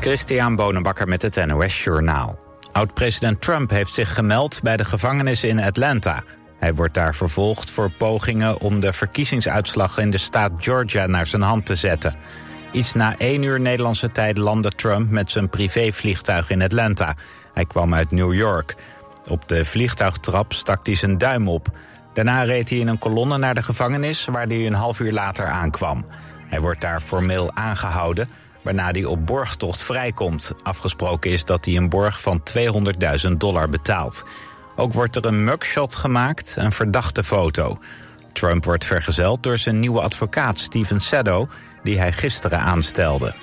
Christian Bonenbakker met het NOS Journaal. Oud-president Trump heeft zich gemeld bij de gevangenis in Atlanta. Hij wordt daar vervolgd voor pogingen om de verkiezingsuitslag in de staat Georgia naar zijn hand te zetten. Iets na 1 uur Nederlandse tijd landde Trump met zijn privévliegtuig in Atlanta. Hij kwam uit New York. Op de vliegtuigtrap stak hij zijn duim op. Daarna reed hij in een kolonne naar de gevangenis, waar hij 1,5 uur later aankwam. Hij wordt daar formeel aangehouden, waarna hij op borgtocht vrijkomt. Afgesproken is dat hij een borg van $200.000 betaalt. Ook wordt er een mugshot gemaakt, een verdachte foto. Trump wordt vergezeld door zijn nieuwe advocaat Steven Sadow, die hij gisteren aanstelde.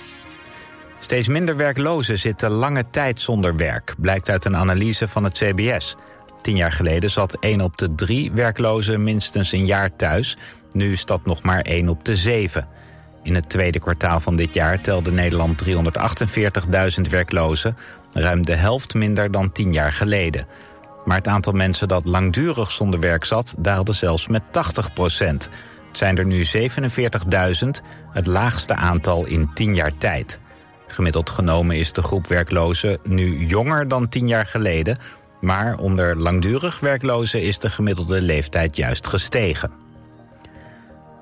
Steeds minder werklozen zitten lange tijd zonder werk, blijkt uit een analyse van het CBS. 10 jaar geleden zat 1 op de 3 werklozen minstens een jaar thuis. Nu is dat nog maar 1 op de 7. In het tweede kwartaal van dit jaar telde Nederland 348.000 werklozen, ruim de helft minder dan 10 jaar geleden. Maar het aantal mensen dat langdurig zonder werk zat, daalde zelfs met 80%. Het zijn er nu 47.000, het laagste aantal in 10 jaar tijd. Gemiddeld genomen is de groep werklozen nu jonger dan 10 jaar geleden, maar onder langdurig werklozen is de gemiddelde leeftijd juist gestegen.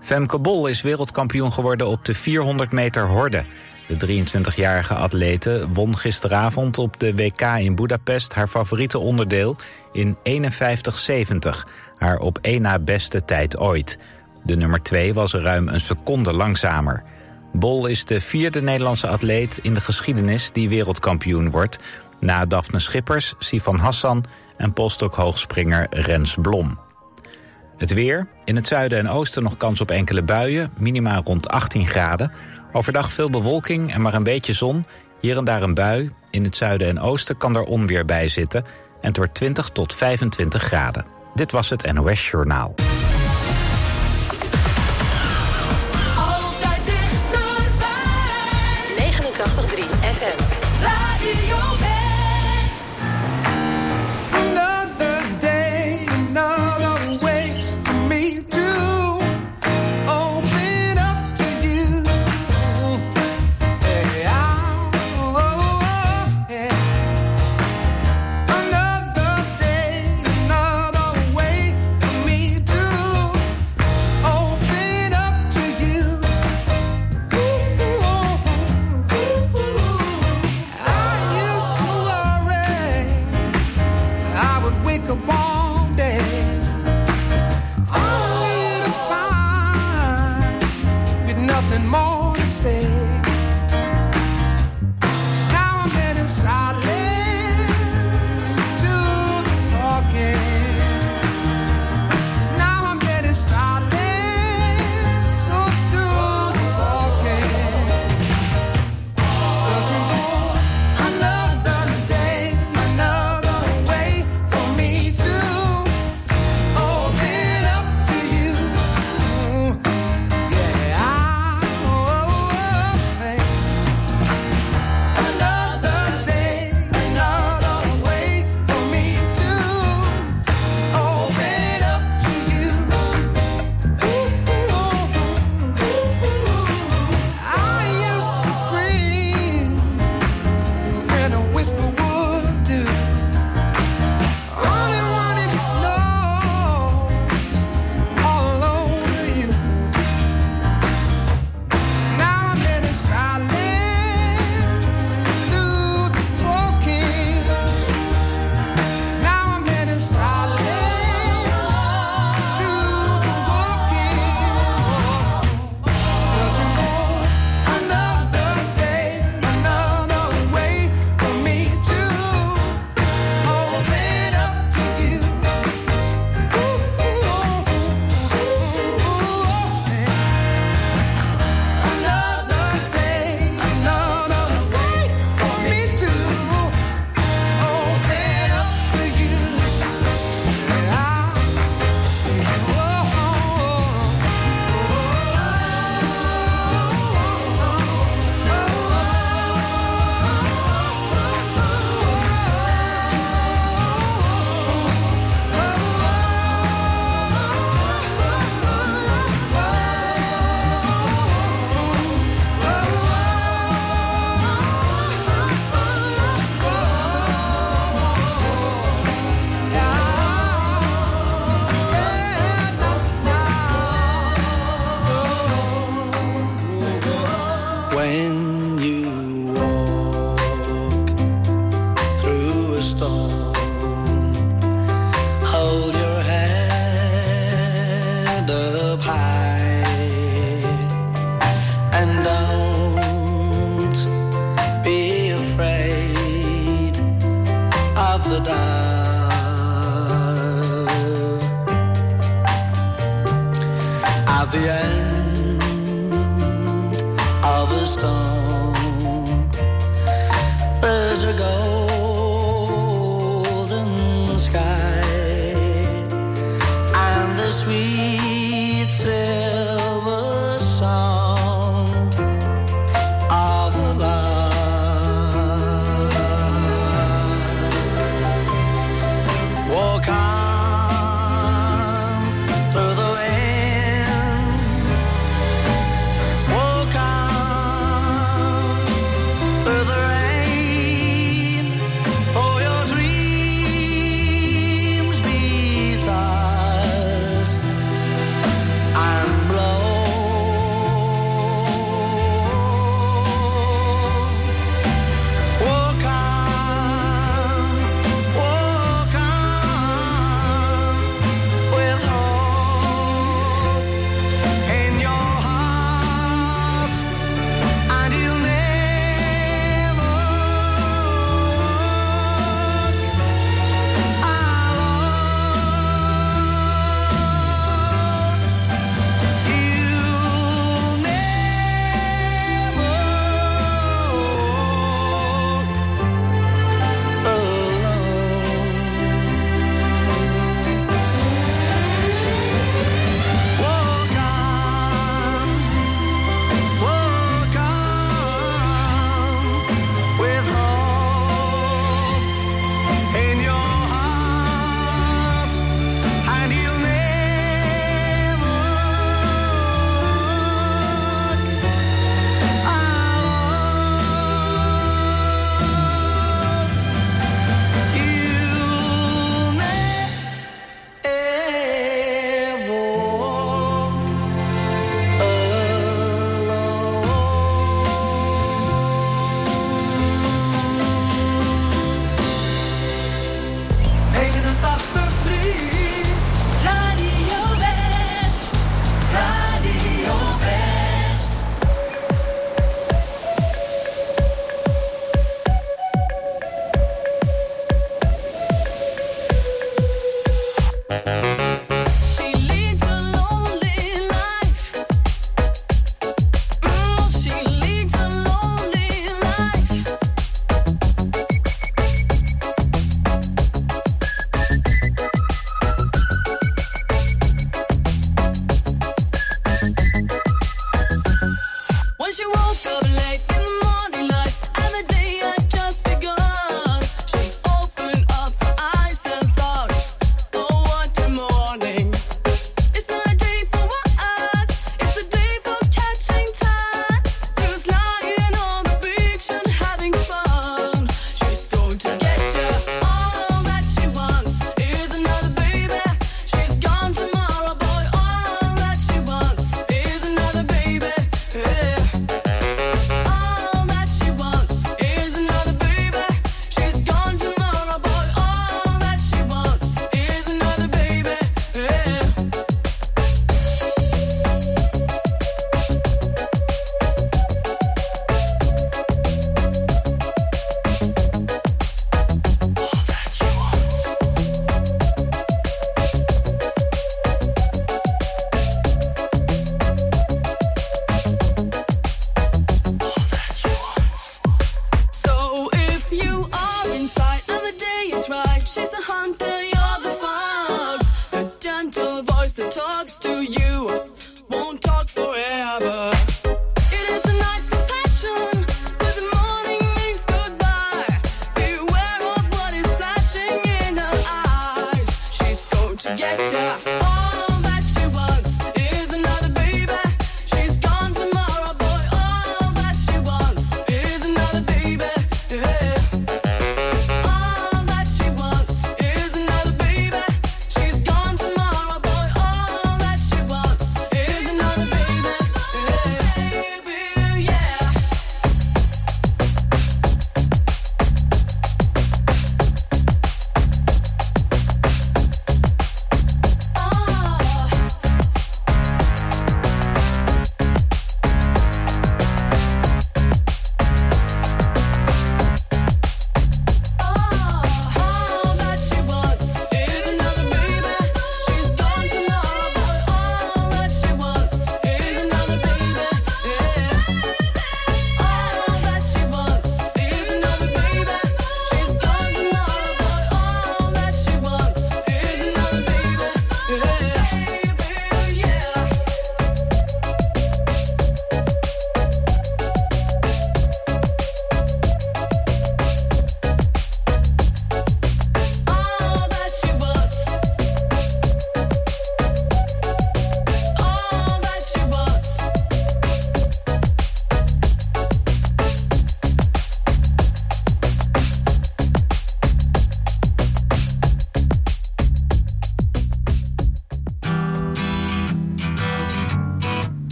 Femke Bol is wereldkampioen geworden op de 400 meter horde. De 23-jarige atlete won gisteravond op de WK in Boedapest haar favoriete onderdeel in 51,70, haar op één na beste tijd ooit. De nummer 2 was ruim een seconde langzamer. Bol is de 4e Nederlandse atleet in de geschiedenis die wereldkampioen wordt, na Daphne Schippers, Sifan Hassan en polsthokhoogspringer Rens Blom. Het weer, in het zuiden en oosten nog kans op enkele buien, minimaal rond 18 graden. Overdag veel bewolking en maar een beetje zon. Hier en daar een bui. In het zuiden en oosten kan er onweer bij zitten. En het wordt 20 tot 25 graden. Dit was het NOS Journaal. Altijd dichterbij. 89.3 FM. Radio West.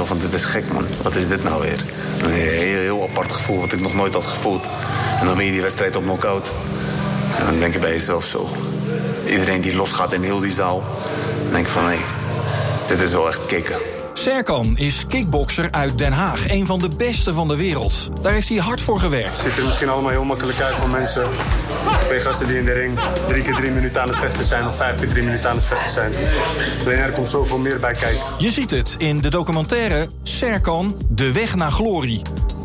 zo van, dit is gek man, wat is dit nou weer? Een heel apart gevoel, wat ik nog nooit had gevoeld. En dan win je die wedstrijd op knock-out. En dan denk je bij jezelf zo. Iedereen die losgaat in heel die zaal, dan denk ik van, hé, dit is wel echt kicken. Serkan is kickbokser uit Den Haag, een van de beste van de wereld. Daar heeft hij hard voor gewerkt. Het ziet er misschien allemaal heel makkelijk uit van mensen. Twee gasten die in de ring 3 keer 3 minuten aan het vechten zijn of 5 keer 3 minuten aan het vechten zijn. Alleen er komt zoveel meer bij kijken. Je ziet het in de documentaire Serkan, de weg naar glorie.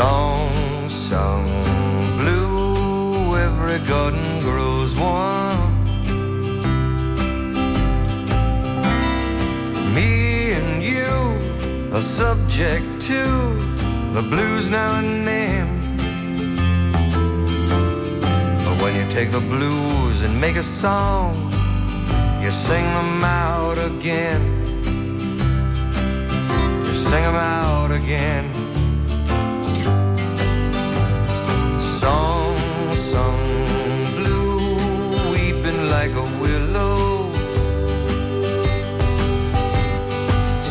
song sung blue. Every garden grows one. Me and you are subject to the blues now and then. But when you take the blues and make a song, you sing them out again. You sing them out again. Song sung blue, weeping like a willow.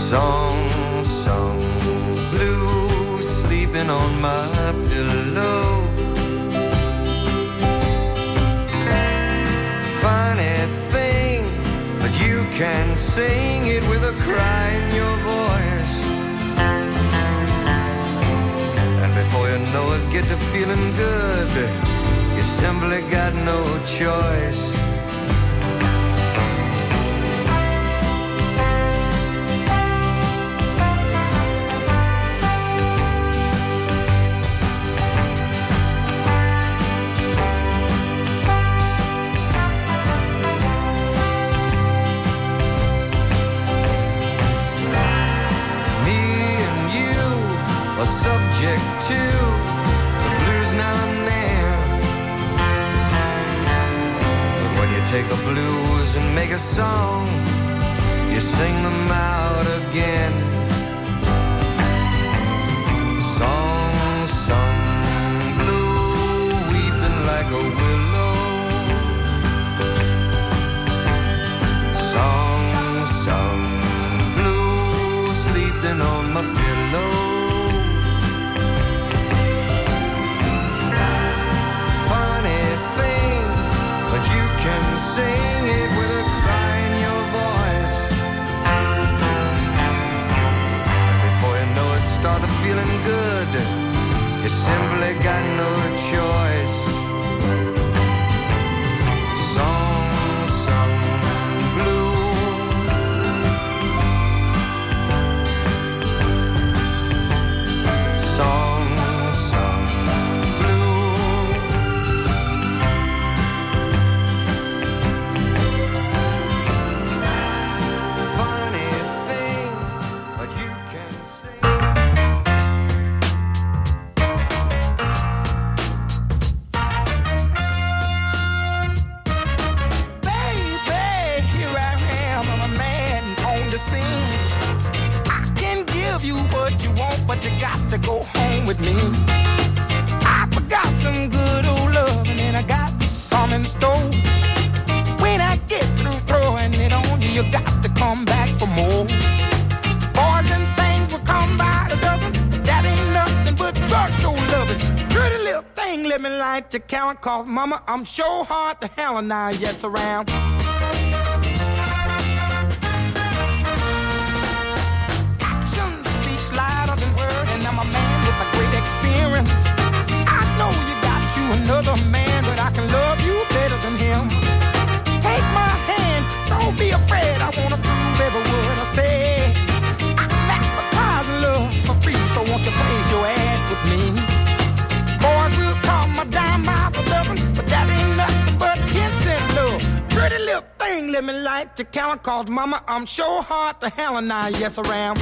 Song sung blue, sleeping on my pillow. Funny thing, but you can sing it with a cry in your voice. And before you know it, get to feeling good. You simply got no choice. Subject to the blues now and then. But when you take the blues and make a song, you sing them out again. Song sung blue, weeping like a willow. Song sung blue, sleeping on my pillow. Sing it with a cry in your voice. Before you know it, started feeling good. You simply got no choice. Song sung blue. Song sung blue. Cause mama, I'm sure hard to hell and I yes around. Action speaks louder than word, and I'm a man with a great experience. I know you got you another man, but I can love you better than him. Take my hand, don't be afraid. I wanna prove every word I say. I'm advertising love for free, so won't you raise your ad with me? Boys will call my dime my beloved, but that ain't nothing but 10 cent love. Pretty little thing, let me light the counter, cause mama, I'm sure hard to hell and I yes around.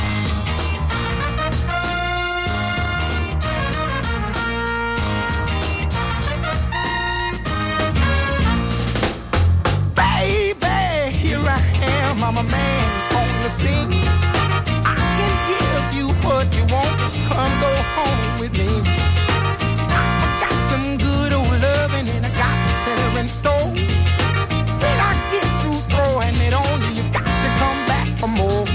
Baby, here I am, I'm a man on the scene. I can give you what you want, just come go home with me. And I got better in store. When I get through throwing it on you, you got to come back for more.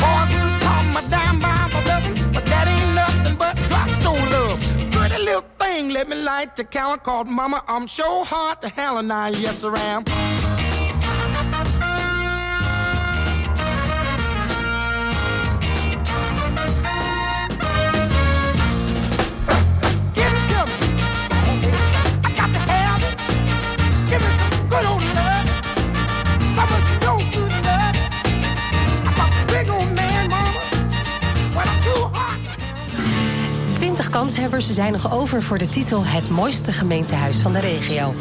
Boys will call my dime by my love, but that ain't nothing but drugstore love. Pretty little thing, let me light the counter, called mama, I'm sure hard to hell and I yes around. liefhebbers zijn nog over voor de titel Het mooiste gemeentehuis van de regio.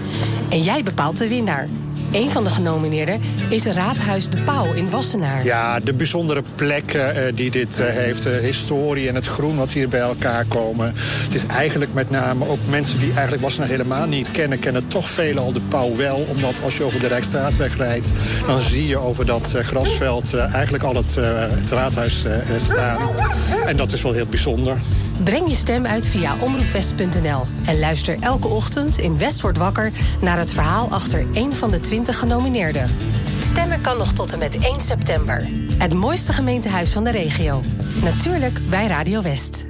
En jij bepaalt de winnaar. Een van de genomineerden is Raadhuis De Pauw in Wassenaar. Ja, de bijzondere plek die dit heeft. De historie en het groen wat hier bij elkaar komen. Het is eigenlijk met name ook mensen die eigenlijk Wassenaar helemaal niet kennen... kennen toch veelal de Pauw wel. Omdat als je over de Rijksstraatweg rijdt... dan zie je over dat grasveld eigenlijk al het raadhuis staan. En dat is wel heel bijzonder. Breng je stem uit via omroepwest.nl. En luister elke ochtend in West wordt wakker... naar het verhaal achter één van de 20 genomineerden. Stemmen kan nog tot en met 1 september. Het mooiste gemeentehuis van de regio. Natuurlijk bij Radio West.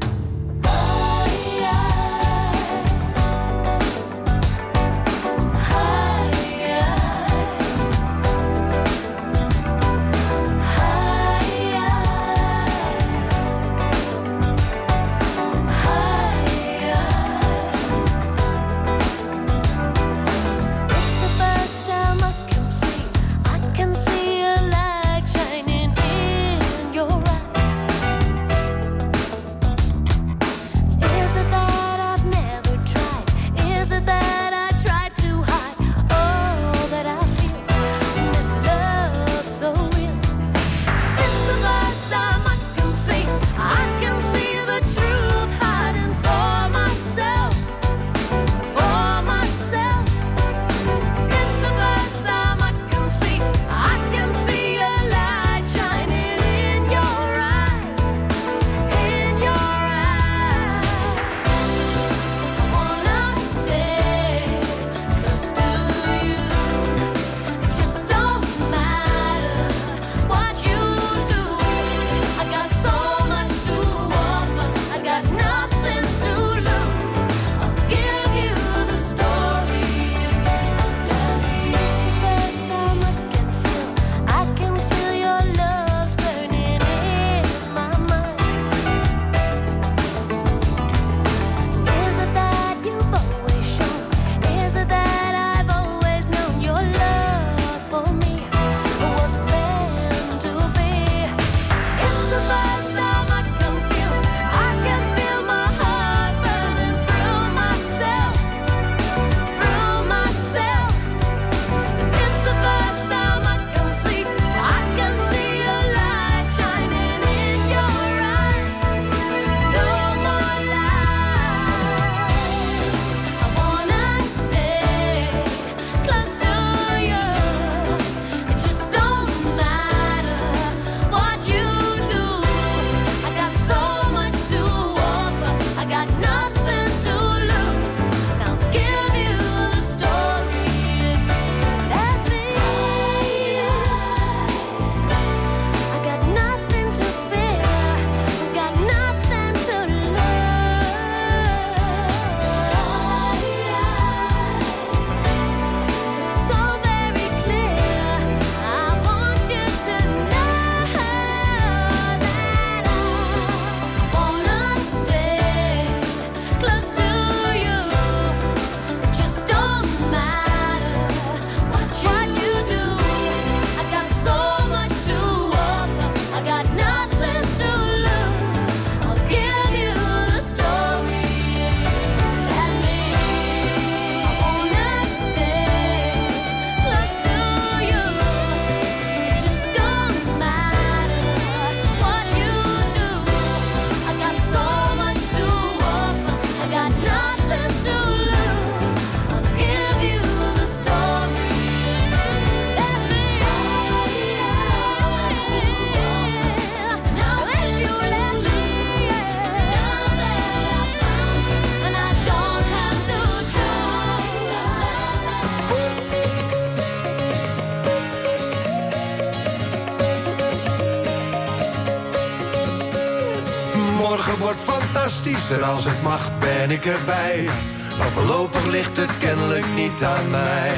En als het mag ben ik erbij, maar voorlopig ligt het kennelijk niet aan mij.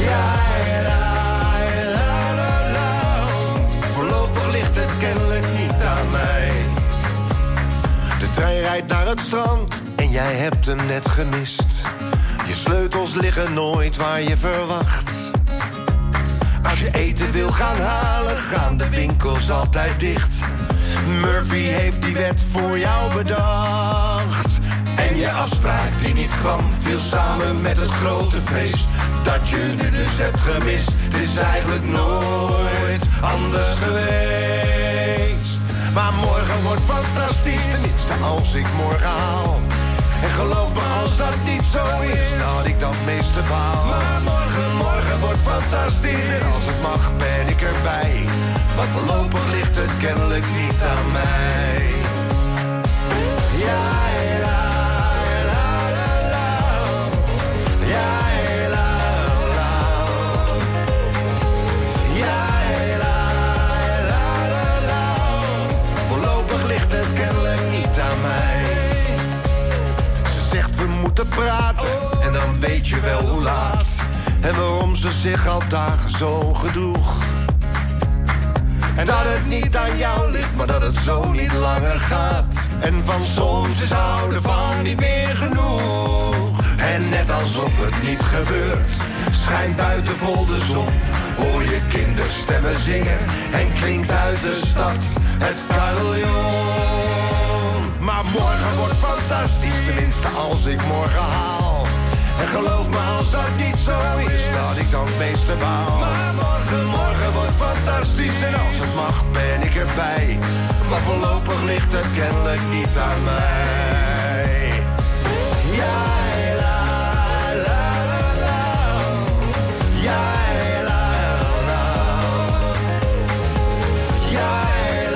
Ja, la, la, la. Voorlopig ligt het kennelijk niet aan mij. De trein rijdt naar het strand en jij hebt hem net gemist. Je sleutels liggen nooit waar je verwacht. Als je eten wil gaan halen, gaan de winkels altijd dicht. Murphy heeft die wet voor jou bedacht. En je afspraak die niet kwam, viel samen met het grote feest dat je nu dus hebt gemist. Het is eigenlijk nooit anders geweest. Maar morgen wordt fantastisch, tenminste als ik morgen haal. En geloof me, als dat niet zo is, dat ik dan meeste baal. Maar morgen wordt fantastisch. En als het mag ben ik erbij. Maar voorlopig ligt het kennelijk niet aan mij. Ja, la, la, la, la. Ja, la, la. Ja, la, la, la, la. Voorlopig ligt het kennelijk niet aan mij. Ze zegt we moeten praten, en dan weet je wel hoe laat. En waarom ze zich al dagen zo gedroeg. En dat het niet aan jou ligt, maar dat het zo niet langer gaat. En van soms is houden van niet meer genoeg. En net alsof het niet gebeurt, schijnt buiten vol de zon. Hoor je kinderstemmen zingen en klinkt uit de stad het carillon. Maar morgen wordt fantastisch, tenminste als ik morgen haal. En geloof me, als dat niet zo is, dat ik dan het meeste baal. Maar morgen wordt fantastisch. En als het mag ben ik erbij. Maar voorlopig ligt het kennelijk niet aan mij. Ja, la, la, la, la. Ja, la, la. Ja,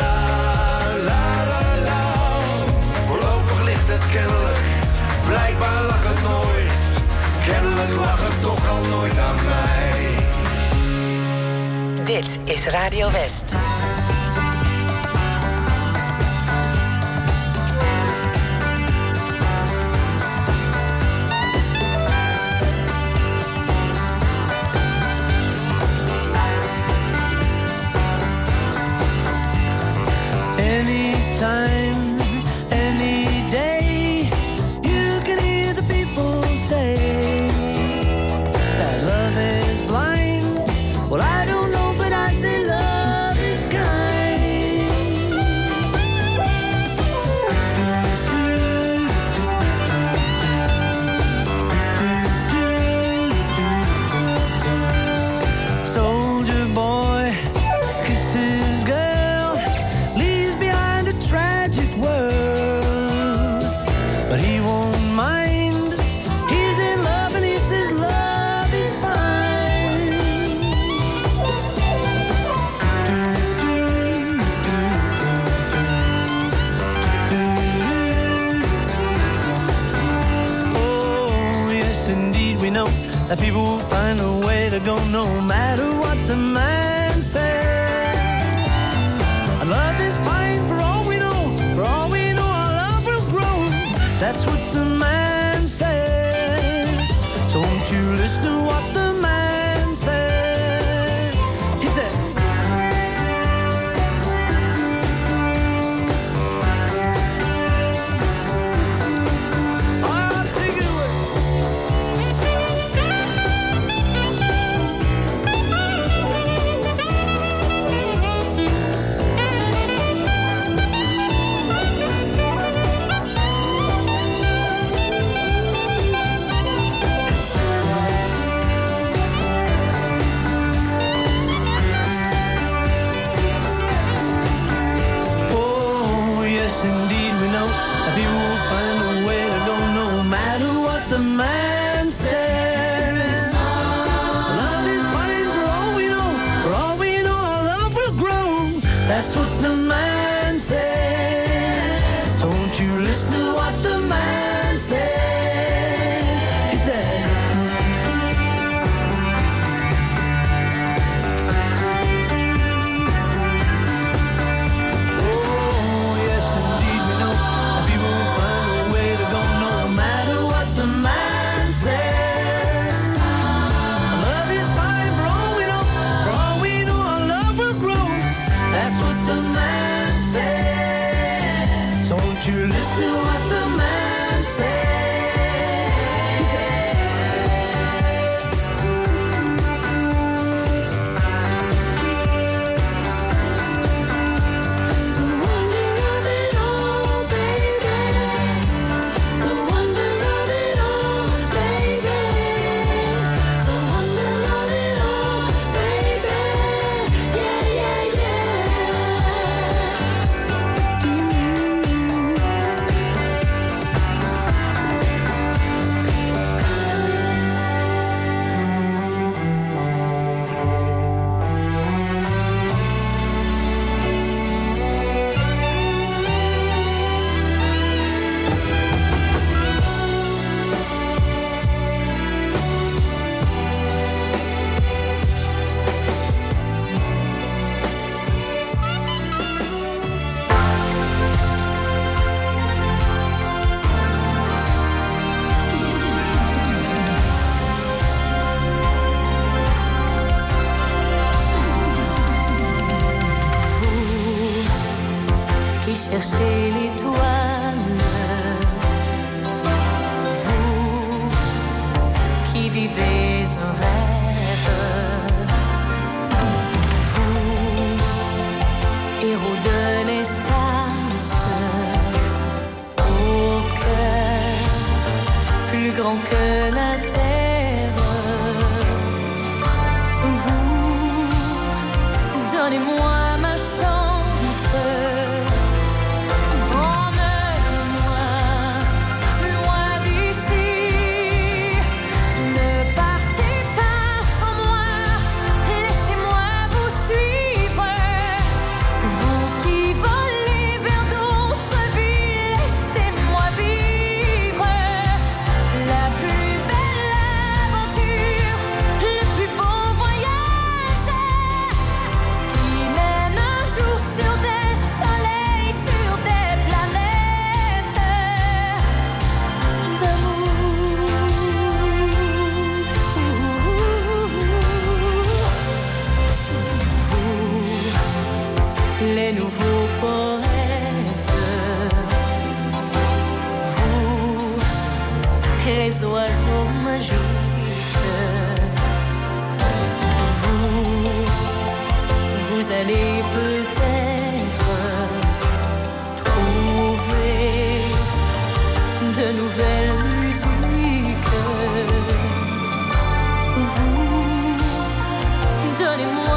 la, la, la, la. Voorlopig ligt het kennelijk. Blijkbaar lag het nooit. Kennelijk lag het toch al nooit aan mij. Dit is Radio West. Anytime, any day, you can hear the people say. Well, I don't know, but I say love is kind. Soldier boy kisses girl, leaves behind a tragic world. But he won't mind, he's in love and he says love is fine. That people will find a way to go no matter what the man says. And love is fine for all we know, for all we know our love will grow. That's what the man said. So won't you listen to what the man said? He said, that's what the man said. Don't you listen to what the man said. He said, oh, yes, indeed, we know that people will find a way to go no matter what the man said. Love is fine for all we know, for all we know our love will grow. That's what the man said. Don't you listen to what the man avant que la terre vous donnez-moi. Les oiseaux magiques, vous allez peut-être trouver de nouvelles musiques. Vous, donnez-moi.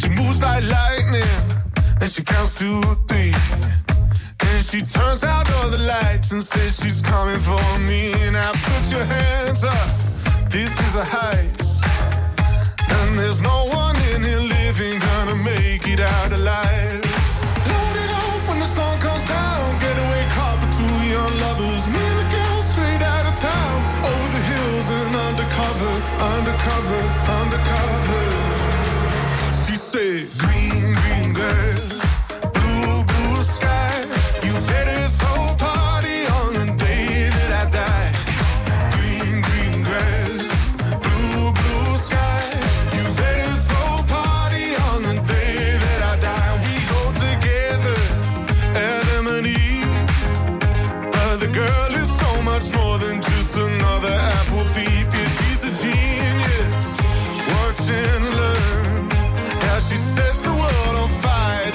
She moves like lightning, and she counts 2, 3. Then she turns out all the lights and says she's coming for me. Now put your hands up, this is a heist. And there's no one in here living gonna make it out alive. Load it up when the sun comes down. Getaway car for 2 young lovers. Me and the girl straight out of town. Over the hills and undercover, undercover, undercover. Green, green grass, blue, blue sky. You better throw a party on the day that I die. Green, green grass, blue, blue sky. You better throw a party on the day that I die. We go together, Adam and Eve. But the girl is so much more than just another apple thief. Yeah, she's a genius, watch and learn. She sets the world on fire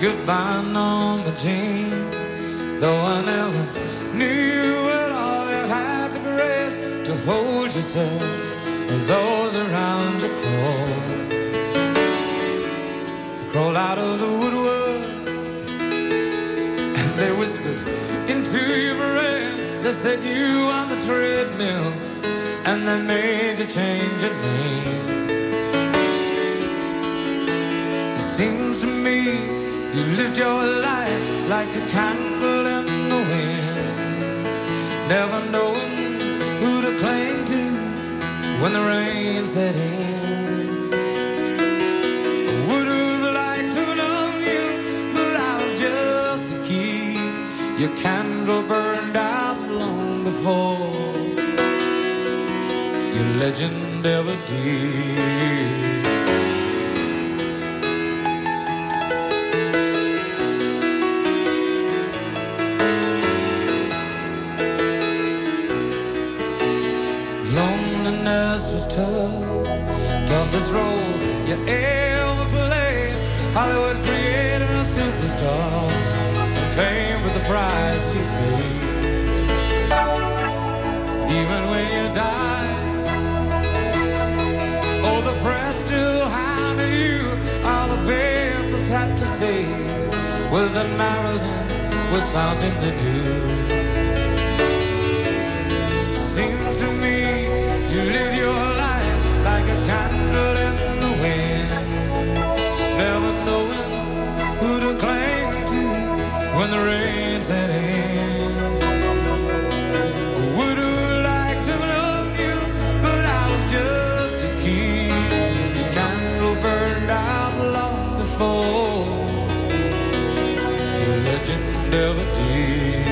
goodbye on the jean. Though I never knew at all you had the grace to hold yourself when those around you crawl. You crawl out of the woodwork and they whispered into your brain. They set you on the treadmill and they made you change your name. It seems to me you lived your life like a candle in the wind, never knowing who to cling to when the rain set in. I would have liked to have known you, but I was just a kid. Your candle burned out long before your legend ever did. Toughest role you ever played. Hollywood created a superstar. Fame with the price you paid. Even when you die, oh, the press still hounded you. All the papers had to say was that Marilyn was found in the news. Seems to me you lived your life like a candle in the wind, never knowing who to cling to when the rain set in. Would have liked to love you, but I was just a kid. Your candle burned out long before your legend ever did.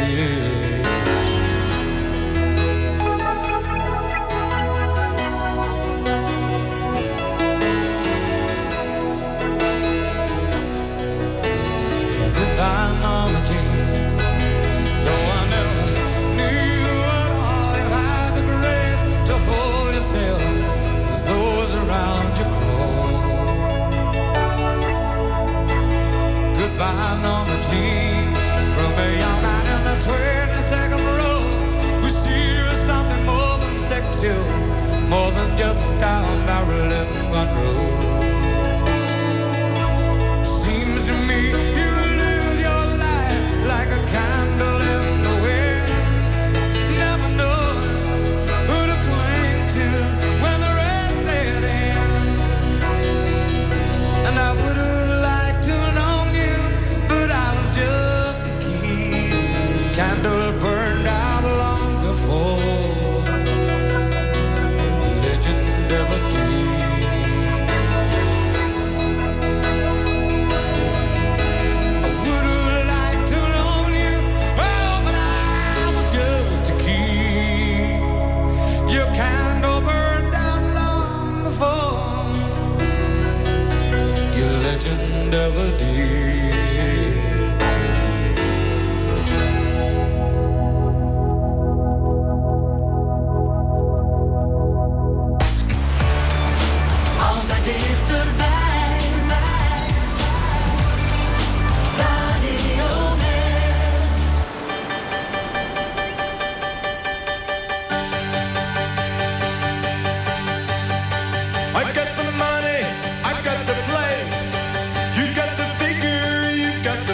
Buying on the jean from beyond out in the 22nd row. We see you as something more than sexual, more than just down Marilyn Monroe. Seems to me you lived your life like a candle in the wind, never knowing who to cling to when the rain set in. And I would have candle burned out long before the legend ever did. I would have liked to have known you, oh, but I was just a kid. Your candle burned out long before your legend ever did. Got the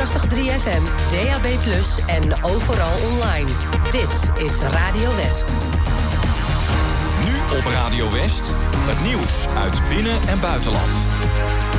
89.3 FM, DAB+ en overal online. Dit is Radio West. Nu op Radio West, het nieuws uit binnen- en buitenland.